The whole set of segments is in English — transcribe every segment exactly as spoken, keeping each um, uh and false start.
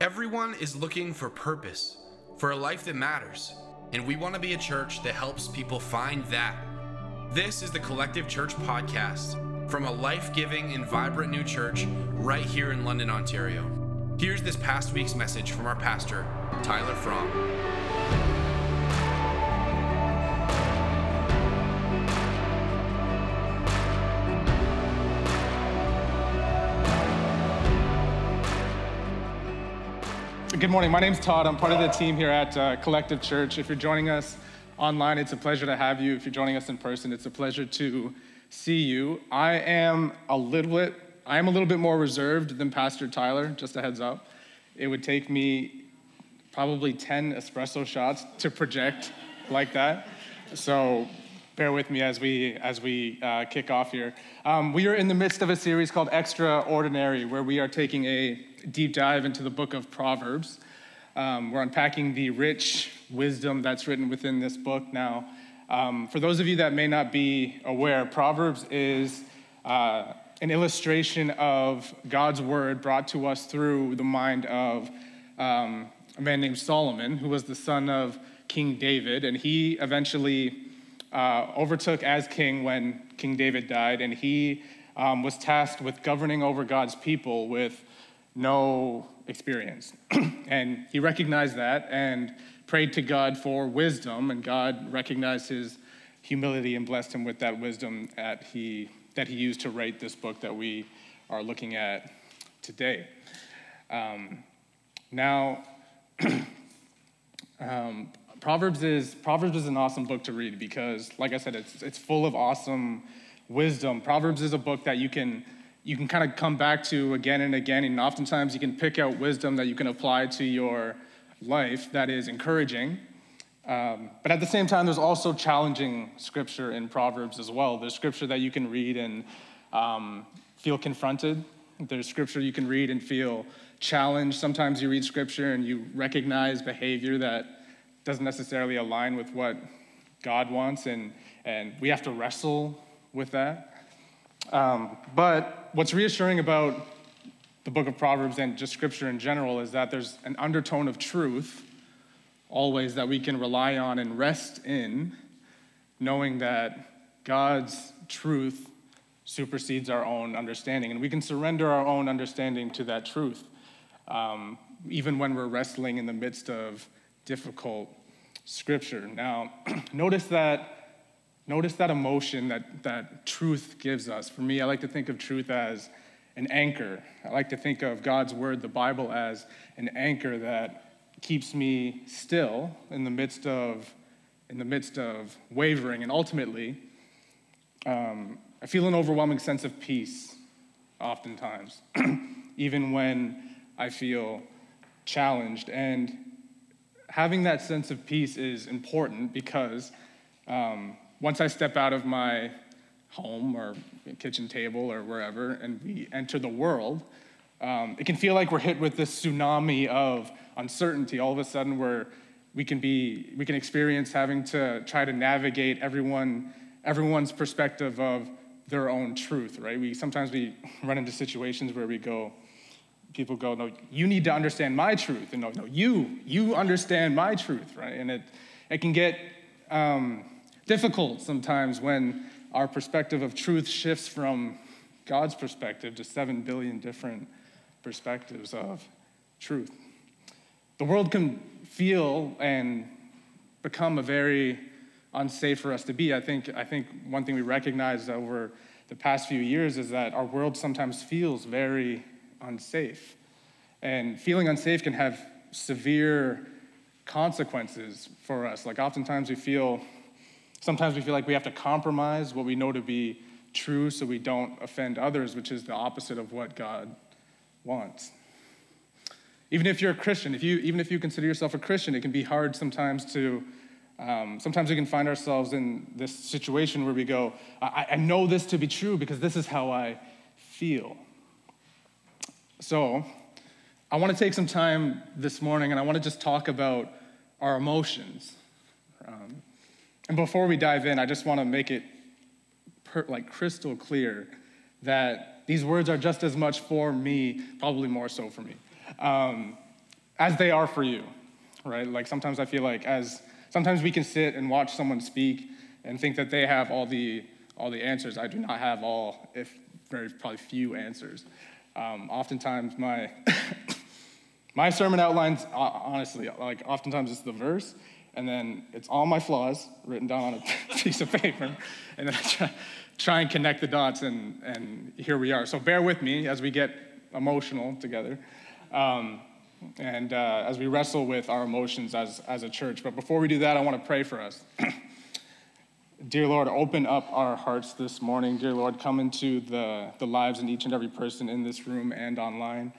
Everyone is looking for purpose, for a life that matters, and we want to be a church that helps people find that. This is the Collective Church podcast from a life-giving and vibrant new church right here in London, Ontario. Here's this past week's message from our pastor, Tyler Fromm. Good morning. My name's Todd. I'm part of the team here at uh, Collective Church. If you're joining us online, it's a pleasure to have you. If you're joining us in person, it's a pleasure to see you. I am a little bit, I am a little bit more reserved than Pastor Tyler. Just a heads up, it would take me probably ten espresso shots to project like that. So bear with me as we as we uh, kick off here. Um, we are in the midst of a series called Extraordinary, where we are taking a deep dive into the book of Proverbs. Um, we're unpacking the rich wisdom that's written within this book. Now, um, for those of you that may not be aware, Proverbs is uh, an illustration of God's word brought to us through the mind of um, a man named Solomon, who was the son of King David, and he eventually uh, overtook as king when King David died, and he um, was tasked with governing over God's people with no experience. And he recognized that and prayed to God for wisdom, and God recognized his humility and blessed him with that wisdom that he that he used to write this book that we are looking at today. Um, now, um, Proverbs is Proverbs is an awesome book to read because, like I said, it's it's full of awesome wisdom. Proverbs is a book that you can you can kind of come back to again and again, and oftentimes you can pick out wisdom that you can apply to your life that is encouraging. Um, but at the same time, there's also challenging scripture in Proverbs as well. There's scripture that you can read and um, feel confronted. There's scripture you can read and feel challenged. Sometimes you read scripture and you recognize behavior that doesn't necessarily align with what God wants, and, and we have to wrestle with that. Um, but what's reassuring about the book of Proverbs and just scripture in general is that there's an undertone of truth always that we can rely on and rest in, knowing that God's truth supersedes our own understanding. And we can surrender our own understanding to that truth, um, even when we're wrestling in the midst of difficult scripture. Now, notice that Notice that emotion that, that truth gives us. For me, I like to think of truth as an anchor. I like to think of God's word, the Bible, as an anchor that keeps me still in the midst of in the midst of wavering. And ultimately, um, I feel an overwhelming sense of peace oftentimes, even when I feel challenged. And having that sense of peace is important because Um, Once I step out of my home or kitchen table or wherever and we enter the world, um, it can feel like we're hit with this tsunami of uncertainty. All of a sudden, we're, we can be we can experience having to try to navigate everyone everyone's perspective of their own truth, right? We sometimes we run into situations where we go, people go, no, you need to understand my truth, and no, no, you you understand my truth, right? And it it can get Um, difficult sometimes when our perspective of truth shifts from God's perspective to seven billion different perspectives of truth. The world can feel and become a very unsafe for us to be. I think I think one thing we recognized over the past few years is that our world sometimes feels very unsafe. And feeling unsafe can have severe consequences for us. Like oftentimes we feel Sometimes we feel like we have to compromise what we know to be true so we don't offend others, which is the opposite of what God wants. Even if you're a Christian, if you even if you consider yourself a Christian, it can be hard sometimes to, um, sometimes we can find ourselves in this situation where we go, I, I know this to be true because this is how I feel. So I want to take some time this morning and I want to just talk about our emotions. Um, And before we dive in, I just want to make it per, like crystal clear that these words are just as much for me, probably more so for me, um, as they are for you, right? Like sometimes I feel like as sometimes we can sit and watch someone speak and think that they have all the all the answers. I do not have all, if very probably few answers. Um, oftentimes my my sermon outlines, honestly, like oftentimes it's the verse, and then it's all my flaws written down on a piece of paper, and then I try, try and connect the dots, and and here we are. So bear with me as we get emotional together. Um, and uh, as we wrestle with our emotions as, as a church. But before we do that, I want to pray for us. Dear Lord, open up our hearts this morning. Dear Lord, come into the, the lives in each and every person in this room and online.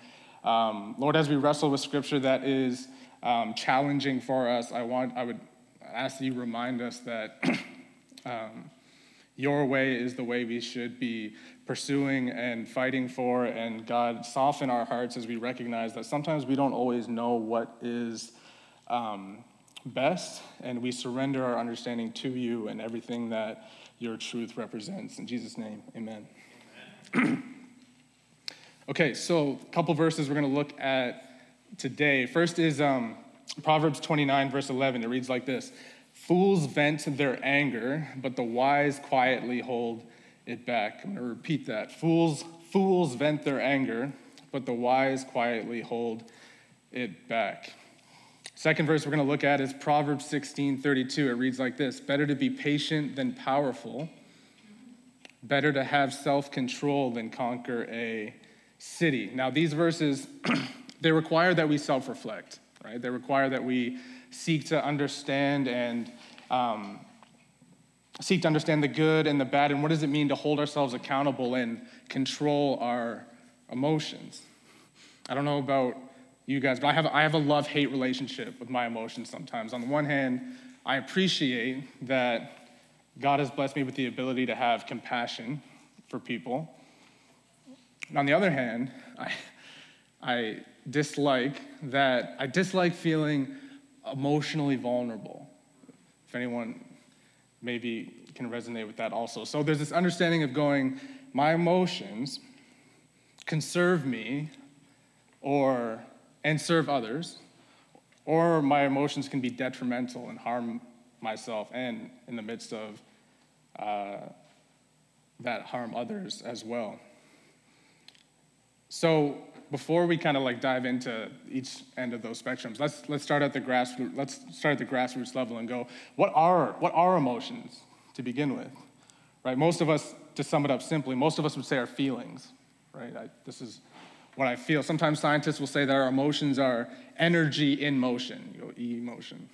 Um, Lord, as we wrestle with scripture that is um, challenging for us, I want I would ask that you remind us that um, your way is the way we should be pursuing and fighting for, and God, soften our hearts as we recognize that sometimes we don't always know what is um, best, and we surrender our understanding to you and everything that your truth represents. In Jesus' name, amen. amen. Okay, so a couple verses we're going to look at today. First is um, Proverbs twenty-nine, verse eleven. It reads like this: "Fools vent their anger, but the wise quietly hold it back." I'm going to repeat that. Fools, fools vent their anger, but the wise quietly hold it back. Second verse we're going to look at is Proverbs sixteen thirty-two. It reads like this: "Better to be patient than powerful. Better to have self-control than conquer a city." Now, these verses, they require that we self-reflect, right? They require that we seek to understand and um, seek to understand the good and the bad, and what does it mean to hold ourselves accountable and control our emotions? I don't know about you guys, but I have I have a love-hate relationship with my emotions sometimes. On the one hand, I appreciate that God has blessed me with the ability to have compassion for people. And on the other hand, I I dislike that I dislike feeling emotionally vulnerable. If anyone maybe can resonate with that also. So there's this understanding of going, my emotions can serve me or and serve others, or my emotions can be detrimental and harm myself, and in the midst of uh, that, harm others as well. So before we kind of like dive into each end of those spectrums, let's let's start at the grassroots. Let's start at the grassroots level and go, what are what are emotions to begin with, right? Most of us, to sum it up simply, most of us would say our feelings, right? I, this is what I feel. Sometimes scientists will say that our emotions are energy in motion, you know, e-motion.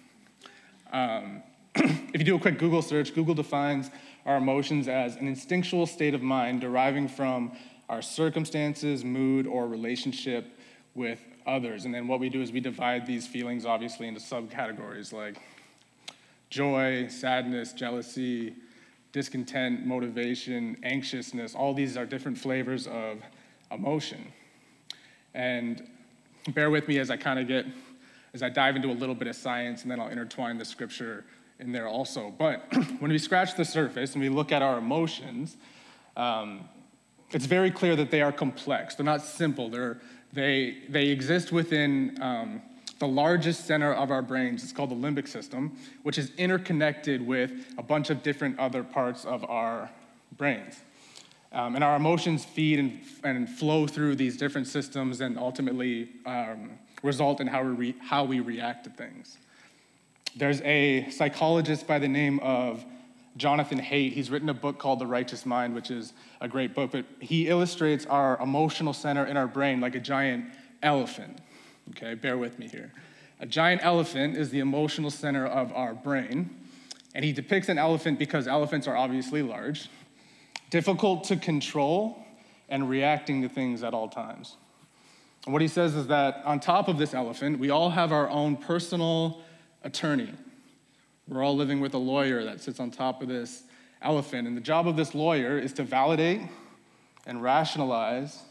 Um, if you do a quick Google search, Google defines our emotions as an instinctual state of mind deriving from our circumstances, mood, or relationship with others. And then what we do is we divide these feelings, obviously, into subcategories like joy, sadness, jealousy, discontent, motivation, anxiousness. All these are different flavors of emotion. And bear with me as I kind of get, as I dive into a little bit of science, and then I'll intertwine the scripture in there also. But when we scratch the surface and we look at our emotions, um, it's very clear that they are complex. They're not simple. They're, they they exist within um, the largest center of our brains. It's called the limbic system, which is interconnected with a bunch of different other parts of our brains. Um, and our emotions feed and, and flow through these different systems, and ultimately um, result in how we re- how we react to things. There's a psychologist by the name of Jonathan Haidt. He's written a book called The Righteous Mind, which is a great book, but he illustrates our emotional center in our brain like a giant elephant. Okay, bear with me here. A giant elephant is the emotional center of our brain, and he depicts an elephant because elephants are obviously large, difficult to control, and reacting to things at all times. And what he says is that on top of this elephant, we all have our own personal attorney. We're all living with a lawyer that sits on top of this elephant. And the job of this lawyer is to validate and rationalize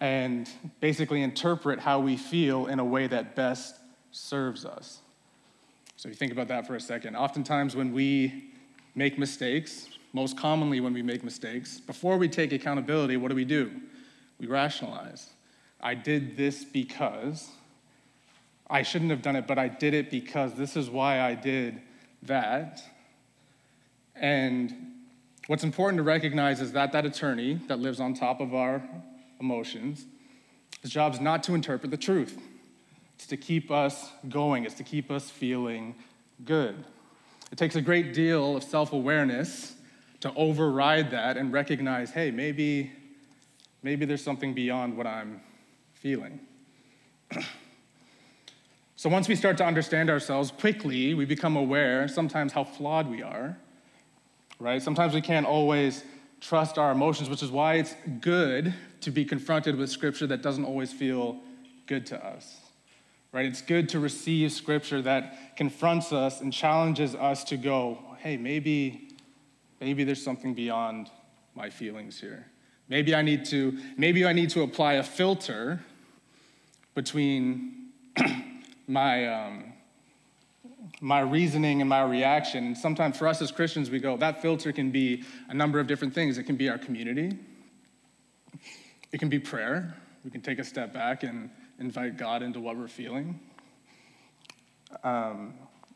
and basically interpret how we feel in a way that best serves us. So if you think about that for a second, oftentimes when we make mistakes, most commonly when we make mistakes, before we take accountability, what do we do? We rationalize. I did this because, I shouldn't have done it, but I did it because this is why I did that. And what's important to recognize is that that attorney that lives on top of our emotions, his job's not to interpret the truth. It's to keep us going. It's to keep us feeling good. It takes a great deal of self-awareness to override that and recognize, hey, maybe, maybe there's something beyond what I'm feeling. So once we start to understand ourselves, quickly we become aware sometimes how flawed we are, right? Sometimes we can't always trust our emotions, which is why it's good to be confronted with scripture that doesn't always feel good to us, right? It's good to receive scripture that confronts us and challenges us to go, hey, maybe, maybe there's something beyond my feelings here. Maybe I need to, maybe I need to apply a filter between my um, my reasoning and my reaction. And sometimes for us as Christians, we go, that filter can be a number of different things. It can be our community. It can be prayer. We can take a step back and invite God into what we're feeling. Um,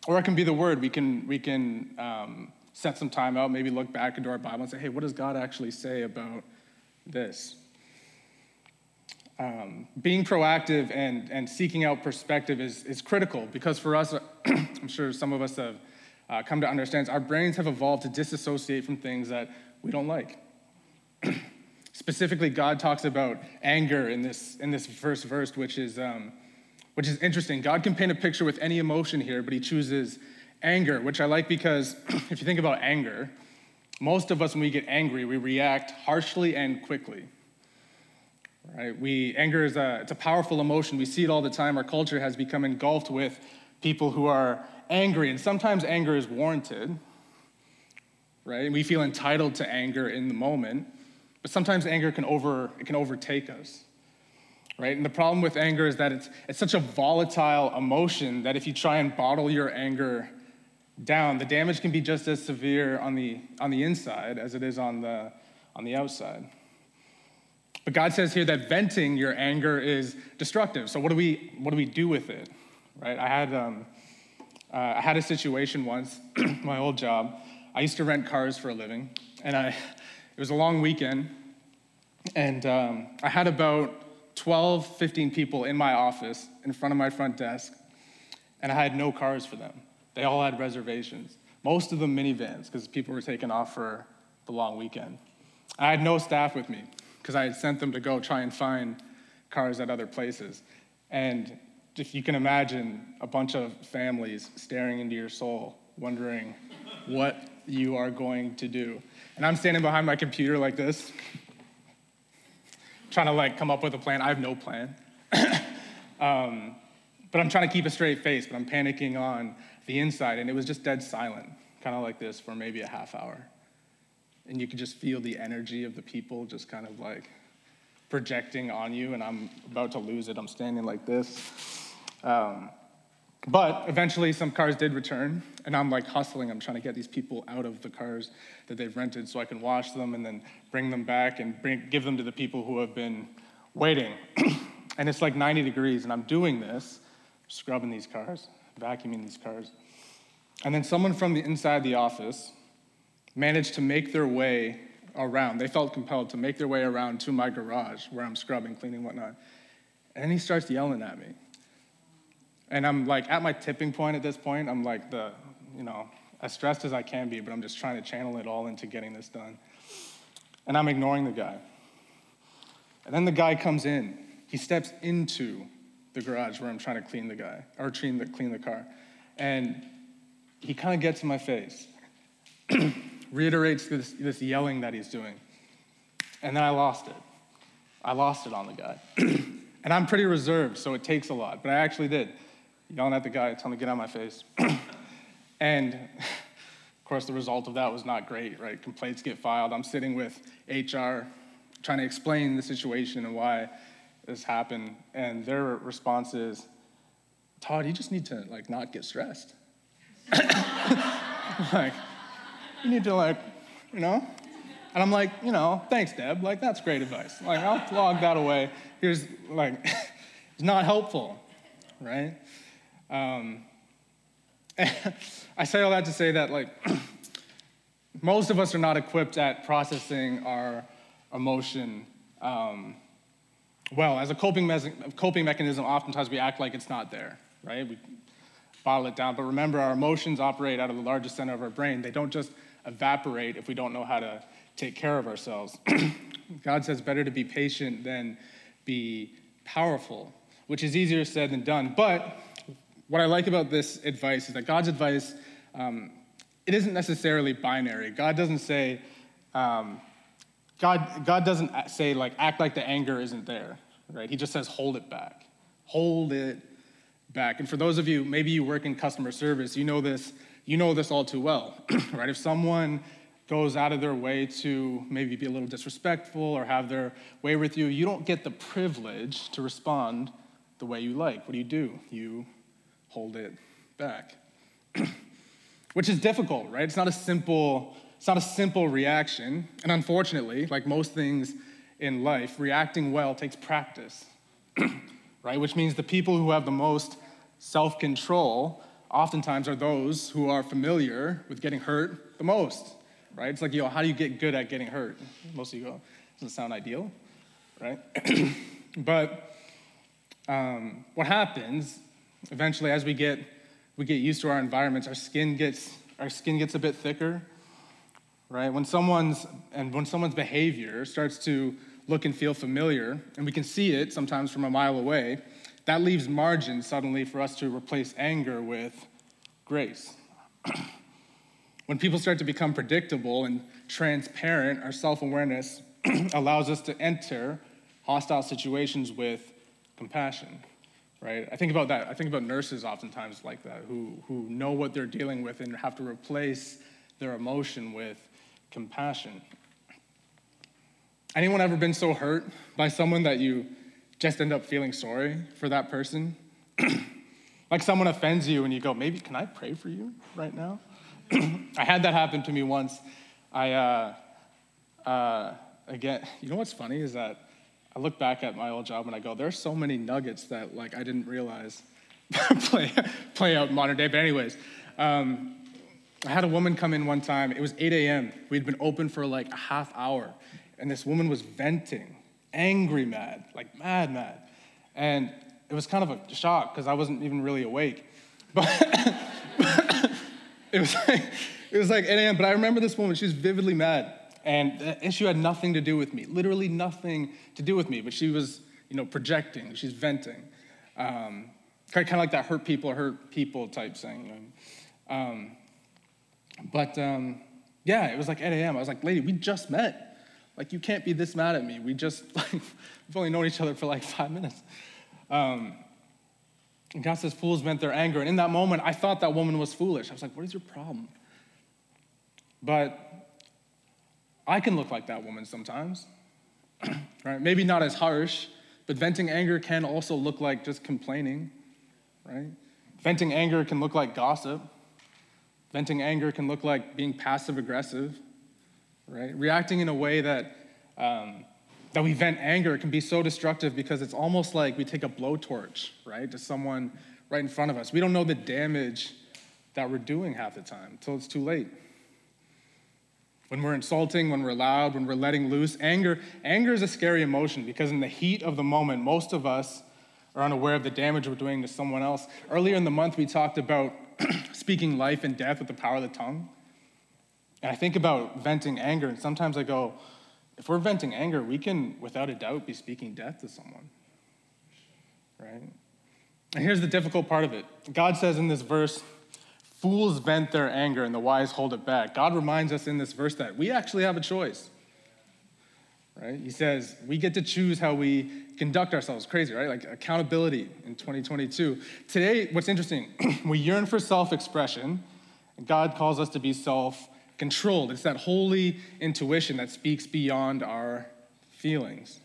or it can be the word. We can, we can um, set some time out, maybe look back into our Bible and say, hey, what does God actually say about this? Um, being proactive and, and seeking out perspective is, is critical because for us, I'm sure some of us have uh, come to understand, our brains have evolved to disassociate from things that we don't like. Specifically, God talks about anger in this in this first verse, which is um, which is interesting. God can paint a picture with any emotion here, but he chooses anger, which I like because if you think about anger, most of us, when we get angry, we react harshly and quickly. Right? We anger is a it's a powerful emotion. We see it all the time. Our culture has become engulfed with people who are angry, and sometimes anger is warranted. Right? And we feel entitled to anger in the moment, but sometimes anger can over it can overtake us. Right? And the problem with anger is that it's it's such a volatile emotion that if you try and bottle your anger down, the damage can be just as severe on the on the inside as it is on the on the outside. But God says here that venting your anger is destructive. So what do we what do we do with it, right? I had um, uh, I had a situation once, my old job. I used to rent cars for a living, and I it was a long weekend, and um, I had about twelve, fifteen people in my office in front of my front desk, and I had no cars for them. They all had reservations. Most of them minivans, because people were taking off for the long weekend. I had no staff with me, because I had sent them to go try and find cars at other places. And if you can imagine a bunch of families staring into your soul, wondering what you are going to do. And I'm standing behind my computer like this, trying to like come up with a plan. I have no plan. um, but I'm trying to keep a straight face, but I'm panicking on the inside. And it was just dead silent, kind of like this for maybe a half hour. And you could just feel the energy of the people just kind of like projecting on you, and I'm about to lose it. I'm standing like this. Um, but eventually some cars did return, and I'm like hustling. I'm trying to get these people out of the cars that they've rented so I can wash them and then bring them back and bring, give them to the people who have been waiting. And it's like ninety degrees, and I'm doing this, scrubbing these cars, vacuuming these cars. And then someone from the inside the office managed to make their way around. They felt compelled to make their way around to my garage where I'm scrubbing, cleaning, whatnot. And then he starts yelling at me. And I'm like at my tipping point at this point. I'm like the, you know, as stressed as I can be, but I'm just trying to channel it all into getting this done. And I'm ignoring the guy. And then the guy comes in. He steps into the garage where I'm trying to clean the guy, or clean the, clean the car. And he kind of gets in my face. Reiterates this, this yelling that he's doing. And then I lost it. I lost it on the guy. And I'm pretty reserved, so it takes a lot. But I actually did. Yelling at the guy, telling him to get out of my face. And, of course, the result of that was not great, right? Complaints get filed. I'm sitting with H R, trying to explain the situation and why this happened. And their response is, Todd, you just need to, like, not get stressed. Like... You need to, like, you know? And I'm like, you know, thanks, Deb. Like, that's great advice. Like, I'll log that away. Here's, like, it's not helpful, right? Um, I say all that to say that, like, most of us are not equipped at processing our emotion um, well. As a coping, me- coping mechanism, oftentimes we act like it's not there, right? We bottle it down. But remember, our emotions operate out of the largest center of our brain. They don't just evaporate if we don't know how to take care of ourselves. God says better to be patient than be powerful, which is easier said than done. But what I like about this advice is that God's advice, um, it isn't necessarily binary. God doesn't say, um, God, God doesn't say, like, act like the anger isn't there, right? He just says, hold it back. Hold it back. And for those of you, maybe you work in customer service, you know this, you know this all too well, right? If someone goes out of their way to maybe be a little disrespectful or have their way with you, you don't get the privilege to respond the way you like. What do you do? You hold it back, which is difficult, right? It's not a simple, it's not a simple reaction. And unfortunately, like most things in life, reacting well takes practice, right? Which means the people who have the most self-control oftentimes are those who are familiar with getting hurt the most. Right? It's like, yo, how do you get good at getting hurt? Most of you go, doesn't sound ideal, right? But um, what happens eventually, as we get we get used to our environments, our skin gets our skin gets a bit thicker, right? When someone's and when someone's behavior starts to look and feel familiar, and we can see it sometimes from a mile away, that leaves margin suddenly for us to replace anger with grace. When people start to become predictable and transparent, our self-awareness allows us to enter hostile situations with compassion, right? I think about that. I think about nurses oftentimes like that, who, who know what they're dealing with and have to replace their emotion with compassion. Anyone ever been so hurt by someone that you just end up feeling sorry for that person? Like someone offends you and you go, maybe, can I pray for you right now? I had that happen to me once. I, uh, uh, again, you know what's funny is that I look back at my old job and I go, there are so many nuggets that, like, I didn't realize play, play out in modern day. But anyways, um, I had a woman come in one time. It was eight a.m. We'd been open for like a half hour. And this woman was venting, angry mad, like mad, mad. And it was kind of a shock because I wasn't even really awake. But... It was like, it was like eight a.m., but I remember this woman. She was vividly mad, and the issue had nothing to do with me, literally nothing to do with me, but she was, you know, projecting. She's venting, um, kind of like that hurt people, hurt people type thing. Um, but, um, yeah, it was like eight a.m. I was like, lady, we just met. Like, you can't be this mad at me. We just, like, we've only known each other for, like, five minutes. Um And God says, fools vent their anger. And in that moment, I thought that woman was foolish. I was like, what is your problem? But I can look like that woman sometimes, right? Maybe not as harsh, but venting anger can also look like just complaining, right? Venting anger can look like gossip. Venting anger can look like being passive-aggressive, right? Reacting in a way that, um, that we vent anger can be so destructive because it's almost like we take a blowtorch, right, to someone right in front of us. We don't know the damage that we're doing half the time until it's too late. When we're insulting, when we're loud, when we're letting loose, anger, anger is a scary emotion because in the heat of the moment, most of us are unaware of the damage we're doing to someone else. Earlier in the month, we talked about speaking life and death with the power of the tongue. And I think about venting anger, and sometimes I go, if we're venting anger, we can, without a doubt, be speaking death to someone, right? And here's the difficult part of it. God says in this verse, fools vent their anger and the wise hold it back. God reminds us in this verse that we actually have a choice, right? He says we get to choose how we conduct ourselves. Crazy, right? Like accountability in twenty twenty-two. Today, what's interesting, we yearn for self-expression, and God calls us to be self-expression. Controlled. It's that holy intuition that speaks beyond our feelings.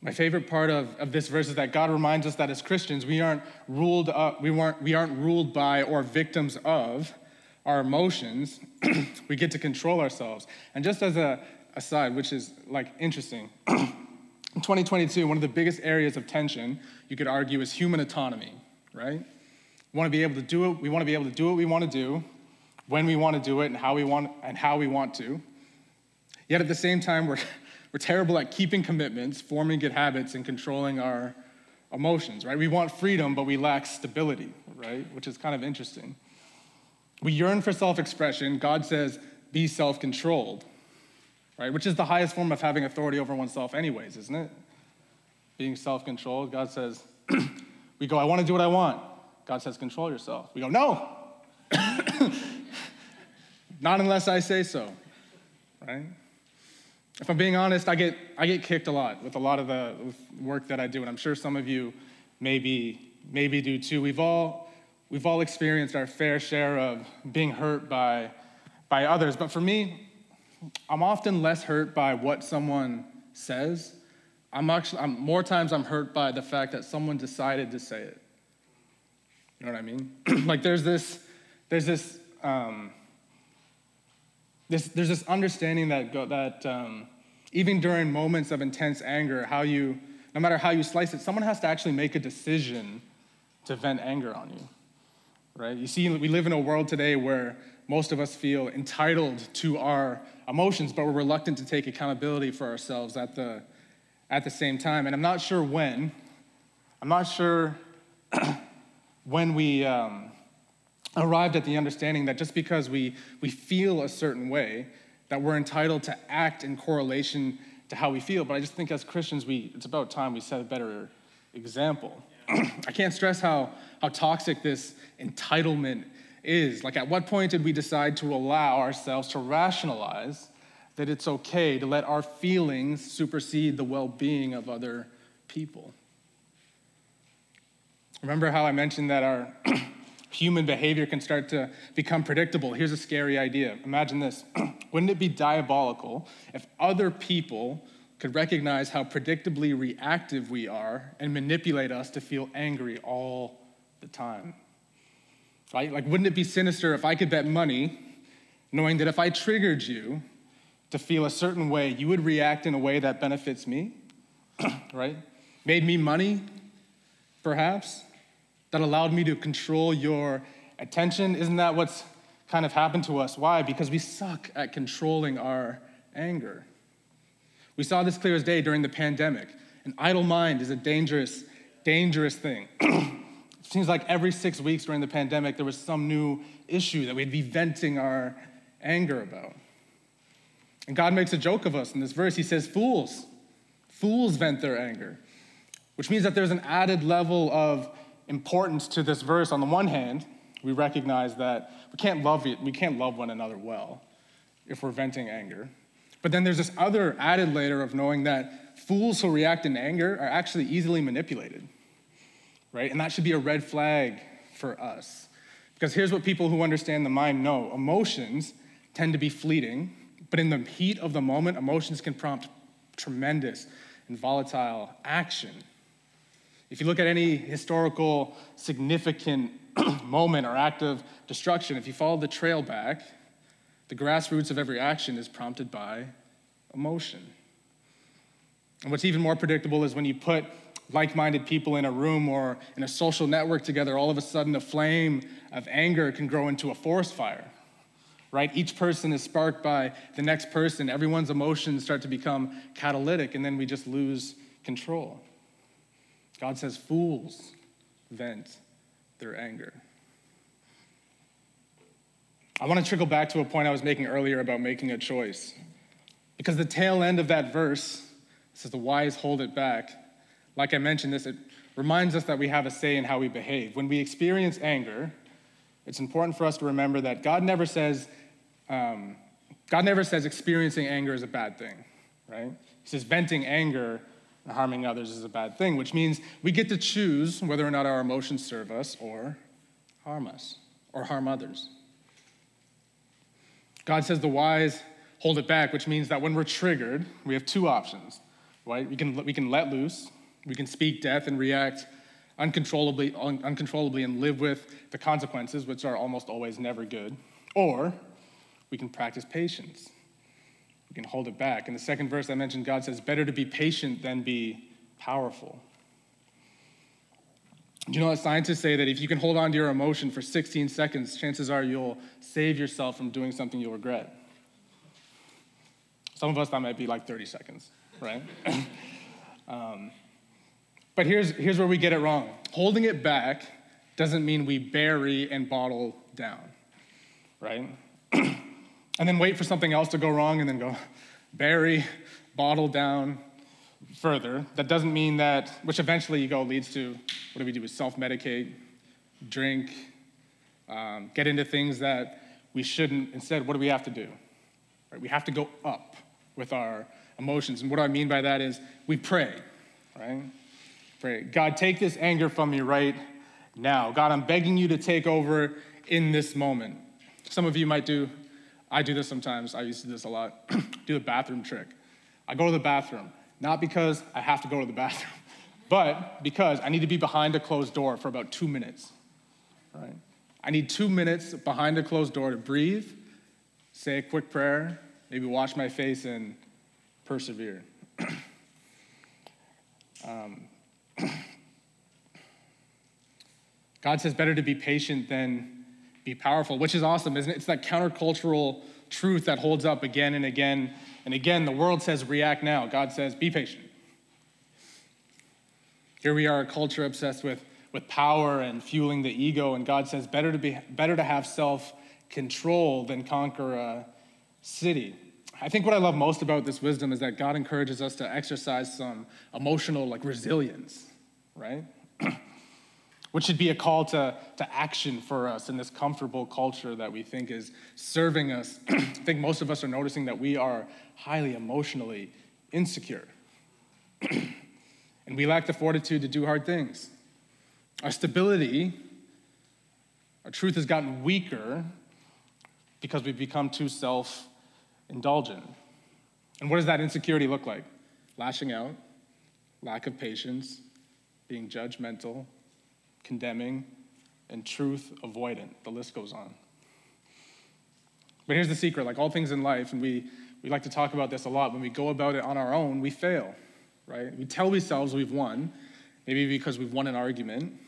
My favorite part of, of this verse is that God reminds us that as Christians, we aren't ruled up, we weren't we aren't ruled by or victims of our emotions. We get to control ourselves. And just as a aside, which is like interesting, In twenty twenty-two, one of the biggest areas of tension, you could argue, is human autonomy, right? We want to be able to do it. We want to be able to do what we want to do, when we want to do it, and how we want and how we want to. Yet at the same time, we're we're terrible at keeping commitments, forming good habits, and controlling our emotions, right? We want freedom, but we lack stability, right? Which is kind of interesting. We yearn for self-expression. God says, be self-controlled, right? Which is the highest form of having authority over oneself anyways, isn't it? Being self-controlled. God says, we go, I want to do what I want. God says, control yourself. We go, no. Not unless I say so, right? If I'm being honest, I get I get kicked a lot with a lot of the work that I do, and I'm sure some of you maybe maybe do too. We've all we've all experienced our fair share of being hurt by by others, but for me, I'm often less hurt by what someone says. I'm actually I'm, more times I'm hurt by the fact that someone decided to say it. You know what I mean? Like there's this there's this. Um, This, there's this understanding that go, that um, even during moments of intense anger, how you, no matter how you slice it, someone has to actually make a decision to vent anger on you, right? You see, we live in a world today where most of us feel entitled to our emotions, but we're reluctant to take accountability for ourselves at the at the same time. And I'm not sure when, I'm not sure when we. Um, arrived at the understanding that just because we we feel a certain way, that we're entitled to act in correlation to how we feel. But I just think as Christians, we it's about time we set a better example. Yeah. I can't stress how how toxic this entitlement is. Like, at what point did we decide to allow ourselves to rationalize that it's okay to let our feelings supersede the well-being of other people? Remember how I mentioned that our human behavior can start to become predictable. Here's a scary idea. Imagine this. Wouldn't it be diabolical if other people could recognize how predictably reactive we are and manipulate us to feel angry all the time? Right? Like, wouldn't it be sinister if I could bet money, knowing that if I triggered you to feel a certain way, you would react in a way that benefits me, right? Made me money, perhaps? That allowed me to control your attention? Isn't that what's kind of happened to us? Why? Because we suck at controlling our anger. We saw this clear as day during the pandemic. An idle mind is a dangerous, dangerous thing. It seems like every six weeks during the pandemic, there was some new issue that we'd be venting our anger about. And God makes a joke of us in this verse. He says, fools, fools vent their anger, which means that there's an added level of importance to this verse. On the one hand, we recognize that we can't love it, we can't love one another well if we're venting anger. But then there's this other added layer of knowing that fools who react in anger are actually easily manipulated, right? And that should be a red flag for us. Because here's what people who understand the mind know. Emotions tend to be fleeting, but in the heat of the moment, emotions can prompt tremendous and volatile action. If you look at any historical significant moment or act of destruction, if you follow the trail back, the grassroots of every action is prompted by emotion. And what's even more predictable is when you put like-minded people in a room or in a social network together, all of a sudden a flame of anger can grow into a forest fire, right? Each person is sparked by the next person. Everyone's emotions start to become catalytic, and then we just lose control. God says fools vent their anger. I want to trickle back to a point I was making earlier about making a choice. Because the tail end of that verse, it says the wise hold it back. Like I mentioned this, it reminds us that we have a say in how we behave. When we experience anger, it's important for us to remember that God never says, um, God never says experiencing anger is a bad thing, right? He says venting anger and harming others is a bad thing, which means we get to choose whether or not our emotions serve us or harm us or harm others. God says the wise hold it back, which means that when we're triggered, we have two options, right? We can we can let loose, we can speak death and react uncontrollably, un, uncontrollably and live with the consequences, which are almost always never good, or we can practice patience. we can hold it back. In the second verse I mentioned, God says, better to be patient than be powerful. Do you know that scientists say that if you can hold on to your emotion for sixteen seconds, chances are you'll save yourself from doing something you'll regret? Some of us, that might be like thirty seconds, right? um, but here's here's where we get it wrong. Holding it back doesn't mean we bury and bottle down, right? And then wait for something else to go wrong and then go bury, bottle down further. That doesn't mean that, which eventually you go leads to, what do we do? We self-medicate, drink, um, get into things that we shouldn't. Instead, what do we have to do? Right? We have to go up with our emotions. And what I mean by that is we pray, right? Pray, God, take this anger from me right now. God, I'm begging you to take over in this moment. Some of you might do, I do this sometimes. I used to do this a lot. Do the bathroom trick. I go to the bathroom, not because I have to go to the bathroom, but because I need to be behind a closed door for about two minutes, right? I need two minutes behind a closed door to breathe, say a quick prayer, maybe wash my face, and persevere. um, God says better to be patient than be powerful, which is awesome, isn't it? It's that countercultural truth that holds up again and again and again. The world says react now. God says be patient. Here we are, a culture obsessed with, with power and fueling the ego, and God says better to be better to have self-control than conquer a city. I think what I love most about this wisdom is that God encourages us to exercise some emotional like resilience, right? Which should be a call to, to action for us in this comfortable culture that we think is serving us. I think most of us are noticing that we are highly emotionally insecure. And we lack the fortitude to do hard things. Our stability, our truth has gotten weaker because we've become too self-indulgent. And what does that insecurity look like? Lashing out, lack of patience, being judgmental, condemning, and truth avoidant. The list goes on. But here's the secret, like all things in life, and we, we like to talk about this a lot, when we go about it on our own, we fail, right? We tell ourselves we've won, maybe because we've won an argument,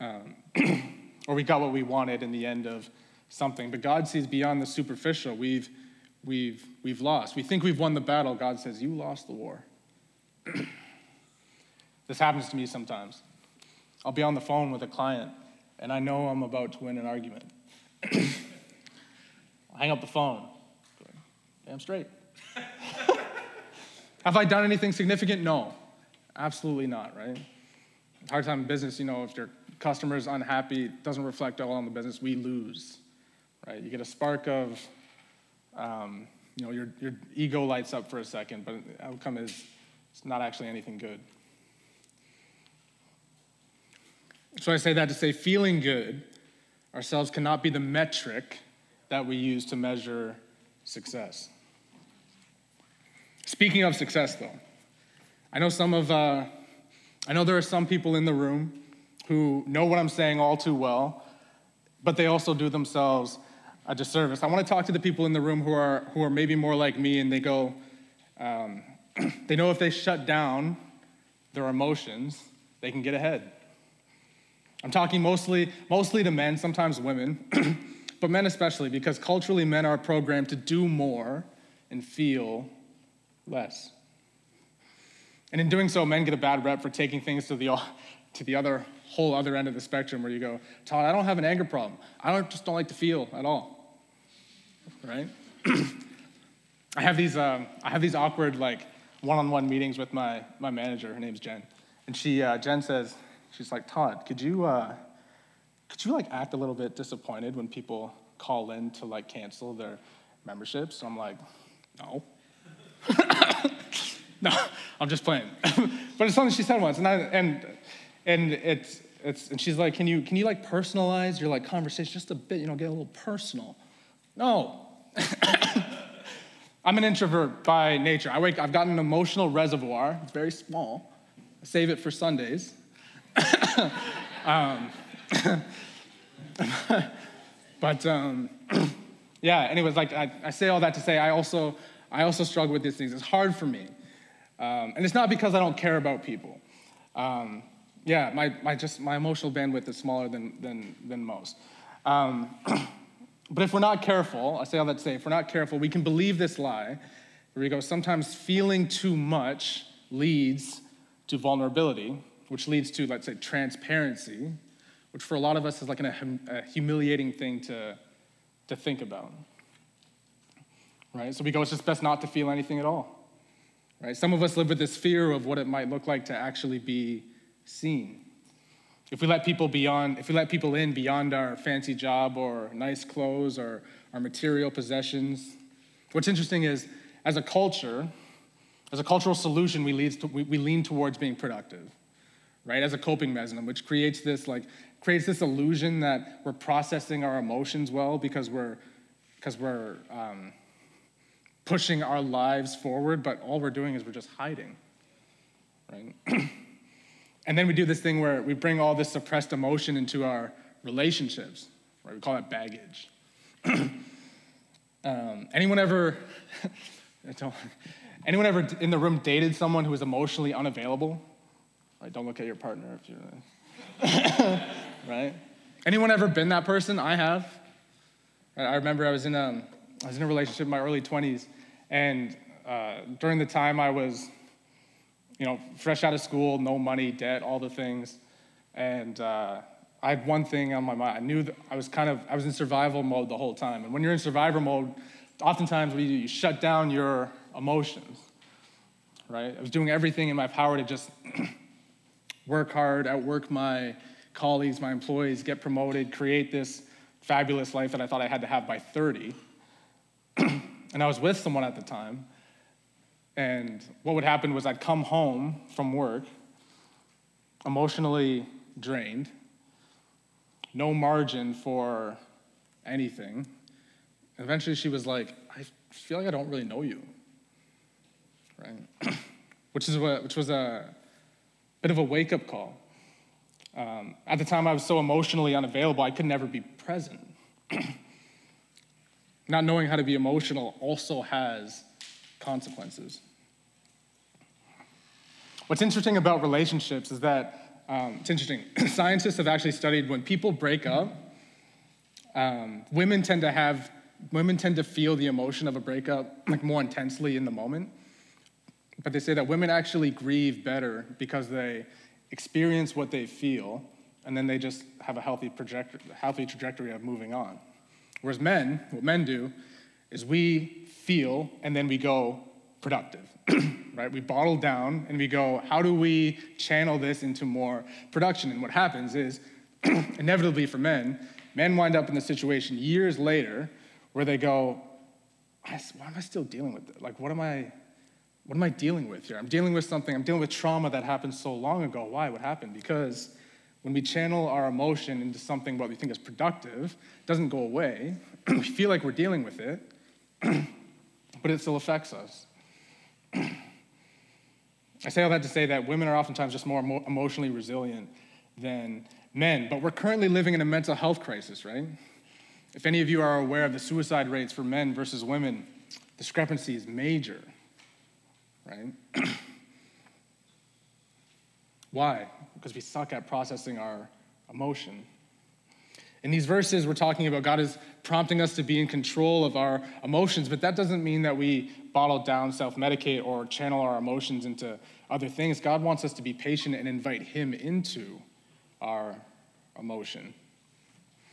um, or we got what we wanted in the end of something. But God sees beyond the superficial. We've, we've, we've lost. We think we've won the battle. God says, you lost the war. This happens to me sometimes. I'll be on the phone with a client, and I know I'm about to win an argument. I hang up the phone. Damn straight. Have I done anything significant? No. Absolutely not, right? Hard time in business, you know, if your customer's unhappy, it doesn't reflect all on the business, we lose, right? You get a spark of, um, you know, your, your ego lights up for a second, but the outcome is it's not actually anything good. So I say that to say feeling good ourselves cannot be the metric that we use to measure success. Speaking of success, though, I know some of, uh, I know there are some people in the room who know what I'm saying all too well, but they also do themselves a disservice. I want to talk to the people in the room who are who are maybe more like me, and they go, um, they know if they shut down their emotions, they can get ahead. I'm talking mostly mostly to men, sometimes women, but men especially, because culturally men are programmed to do more and feel less. And in doing so, men get a bad rep for taking things to the to the other whole other end of the spectrum, where you go, Todd, I don't have an anger problem. I don't just don't like to feel at all, right? I have these um, I have these awkward like one-on-one meetings with my my manager. Her name's Jen, and she uh, Jen says. She's like, Todd, could you, uh, could you like act a little bit disappointed when people call in to like cancel their memberships? So I'm like, no, no, I'm just playing. But it's something she said once, and I, and and it's it's and she's like, can you can you like personalize your like conversation just a bit? You know, get a little personal. No, I'm an introvert by nature. I wake, I've got an emotional reservoir. It's very small. I save it for Sundays. um, but um, yeah, anyways, like I, I say all that to say, I also I also struggle with these things. It's hard for me. Um, and it's not because I don't care about people. Um, yeah, my my just my emotional bandwidth is smaller than than than most. Um, but if we're not careful, I say all that to say, if we're not careful, we can believe this lie. Here we go. Sometimes feeling too much leads to vulnerability, which leads to, let's say, transparency, which for a lot of us is like an, hum, a humiliating thing to to think about. Right? So we go, it's just best not to feel anything at all. Right? Some of us live with this fear of what it might look like to actually be seen. If we let people beyond, if we let people in beyond our fancy job or nice clothes or our material possessions. What's interesting is, as a culture, as a cultural solution, we, leads to, we, we lean towards being productive, right? As a coping mechanism, which creates this like creates this illusion that we're processing our emotions well because we're because we're um, pushing our lives forward, but all we're doing is we're just hiding, right? And then we do this thing where we bring all this suppressed emotion into our relationships, right? We call that baggage. um, anyone ever? I don't, anyone ever in the room dated someone who was emotionally unavailable? Right, don't look at your partner if you're right. Anyone ever been that person? I have. I remember I was in a I was in a relationship in my early twenties, and uh, during the time I was, you know, fresh out of school, no money, debt, all the things, and uh, I had one thing on my mind. I knew that I was kind of I was in survival mode the whole time, and when you're in survivor mode, oftentimes what you do, you shut down your emotions, right? I was doing everything in my power to just work hard, outwork my colleagues, my employees, get promoted, create this fabulous life that I thought I had to have by thirty. And I was with someone at the time. And what would happen was I'd come home from work, emotionally drained, no margin for anything. Eventually she was like, I feel like I don't really know you, right? which is what, which was a bit of a wake-up call. Um, at the time, I was so emotionally unavailable, I could never be present. Not knowing how to be emotional also has consequences. What's interesting about relationships is that, um, it's interesting, scientists have actually studied when people break up, um, women tend to have Women tend to feel the emotion of a breakup like more intensely in the moment. But they say that women actually grieve better because they experience what they feel, and then they just have a healthy project- healthy trajectory of moving on. Whereas men, what men do is we feel, and then we go productive, right? We bottle down, and we go, how do we channel this into more production? And what happens is, inevitably for men, men wind up in the situation years later where they go, why am I still dealing with this? Like, what am I, what am I dealing with here? I'm dealing with something, I'm dealing with trauma that happened so long ago. Why? What happened? Because when we channel our emotion into something what we think is productive, it doesn't go away. We feel like we're dealing with it, but it still affects us. I say all that to say that women are oftentimes just more emo- emotionally resilient than men, but we're currently living in a mental health crisis, right? If any of you are aware of the suicide rates for men versus women, discrepancy is major, right? Why? Because we suck at processing our emotion. In these verses, we're talking about God is prompting us to be in control of our emotions, but that doesn't mean that we bottle down, self-medicate, or channel our emotions into other things. God wants us to be patient and invite Him into our emotion.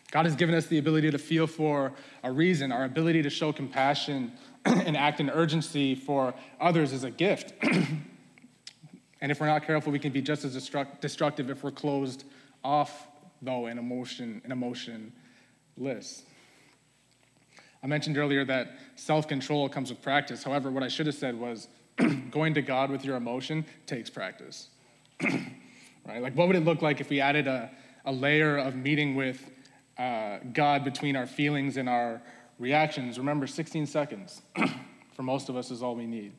God has given us the ability to feel for a reason. Our ability to show compassion and act in urgency for others is a gift. And if we're not careful, we can be just as destruct- destructive if we're closed off, though, in emotion, in emotionless. I mentioned earlier that self-control comes with practice. However, what I should have said was going to God with your emotion takes practice. Right? Like, what would it look like if we added a, a layer of meeting with Uh, God between our feelings and our reactions? Remember, sixteen seconds for most of us is all we need.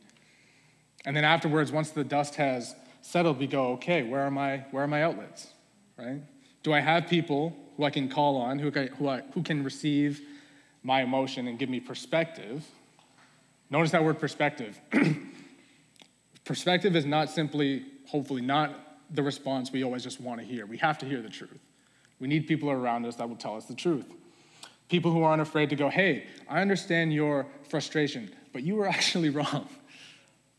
And then afterwards, once the dust has settled, we go, okay, where are my where are my outlets, right? Do I have people who I can call on, who, I, who, I, who can receive my emotion and give me perspective, Notice that word perspective. Perspective is not simply, hopefully, not the response we always just want to hear. We have to hear the truth. We need people around us that will tell us the truth. People who aren't afraid to go, hey, I understand your frustration, but you were actually wrong.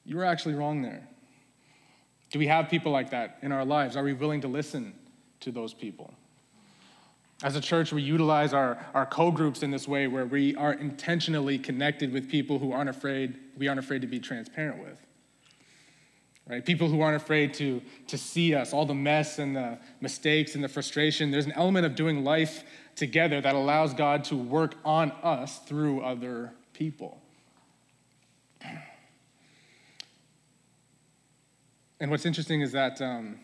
You were actually wrong there. Do we have people like that in our lives? Are we willing to listen to those people? As a church, we utilize our, our co-groups in this way where we are intentionally connected with people who aren't afraid, we aren't afraid to be transparent with. Right? People who aren't afraid to, to see us, all the mess and the mistakes and the frustration. There's an element of doing life together that allows God to work on us through other people. And what's interesting is that um,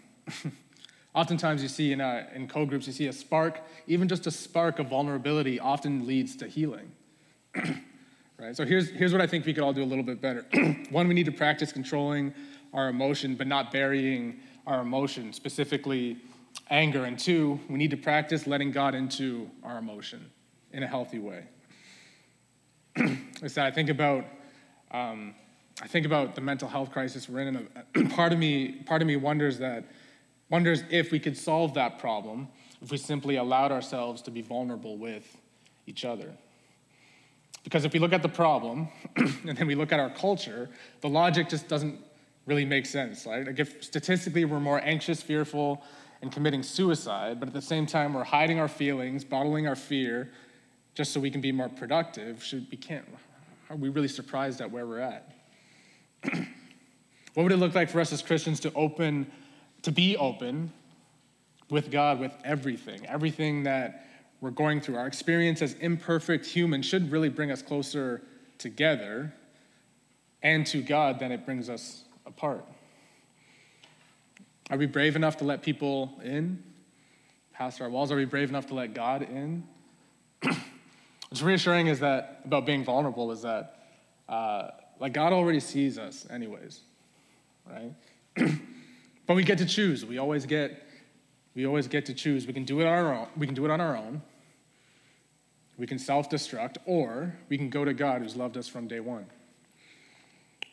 oftentimes you see in, a, in co-groups, you see a spark, even just a spark of vulnerability often leads to healing, right? So here's, here's what I think we could all do a little bit better. One, we need to practice controlling our emotion, but not burying our emotion, specifically anger. And two, we need to practice letting God into our emotion in a healthy way. So I think about... Um, I think about the mental health crisis we're in, and part of me, part of me wonders that, wonders if we could solve that problem if we simply allowed ourselves to be vulnerable with each other. Because if we look at the problem and then we look at our culture, the logic just doesn't really make sense, right? Like if statistically we're more anxious, fearful, and committing suicide, but at the same time we're hiding our feelings, bottling our fear, just so we can be more productive. Should we can't? Are we really surprised at where we're at? What would it look like for us as Christians to open, to be open with God with everything? Everything that we're going through, our experience as imperfect humans should really bring us closer together and to God than it brings us apart. Are we brave enough to let people in past our walls? Are we brave enough to let God in? What's reassuring is that about being vulnerable is that. Uh, Like, God already sees us anyways, right? But we get to choose. We always get, we always get to choose. We can do it on our own. We can do it on our own. We can self-destruct, or we can go to God who's loved us from day one.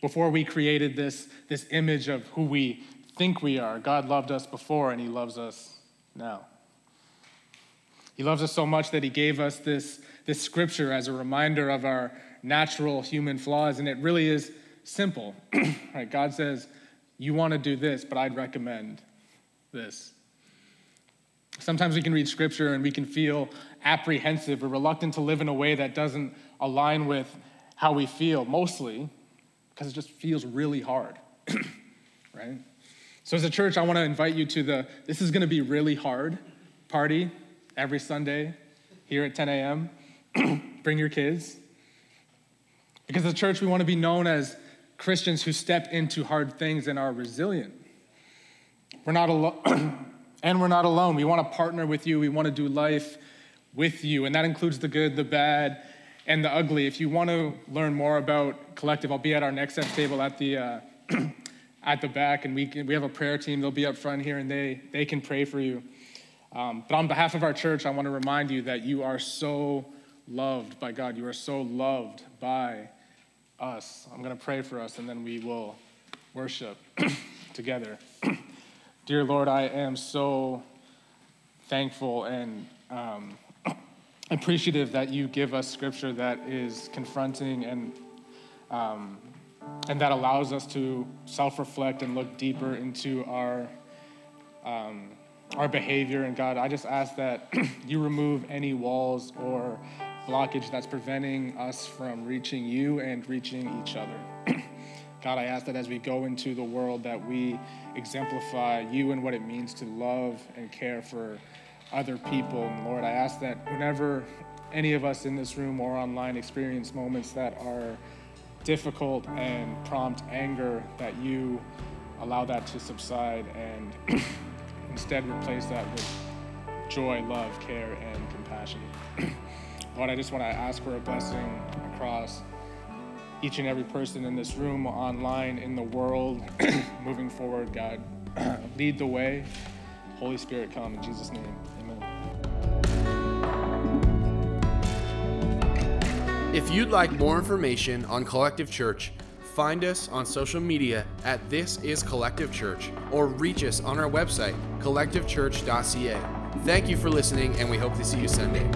Before we created this, this image of who we think we are, God loved us before, and he loves us now. He loves us so much that he gave us this, this scripture as a reminder of our natural human flaws, and it really is simple. Right? God says, you want to do this, but I'd recommend this. Sometimes we can read scripture and we can feel apprehensive or reluctant to live in a way that doesn't align with how we feel, mostly because it just feels really hard, right? So as a church, I want to invite you to the this is going to be really hard party every Sunday here at ten a.m. Bring your kids. Because as a church, we want to be known as Christians who step into hard things and are resilient. We're not alone, and we're not alone. We want to partner with you. We want to do life with you, and that includes the good, the bad, and the ugly. If you want to learn more about Collective, I'll be at our next steps table at the uh, at the back, and we can, we have a prayer team. They'll be up front here, and they they can pray for you. Um, but on behalf of our church, I want to remind you that you are so loved by God. You are so loved by us. I'm going to pray for us, and then we will worship together. Dear Lord, I am so thankful and um, appreciative that you give us scripture that is confronting and um, and that allows us to self-reflect and look deeper into our um, our behavior. And God, I just ask that you remove any walls or blockage that's preventing us from reaching you and reaching each other. God, I ask that as we go into the world that we exemplify you and what it means to love and care for other people. And Lord, I ask that whenever any of us in this room or online experience moments that are difficult and prompt anger, that you allow that to subside and instead replace that with joy, love, care, and compassion. Lord, I just want to ask for a blessing across each and every person in this room, online, in the world, moving forward, God. Lead the way. Holy Spirit, come. In Jesus' name, amen. If you'd like more information on Collective Church, find us on social media at This Is Collective Church, or reach us on our website, collective church dot c a. Thank you for listening, and we hope to see you Sunday.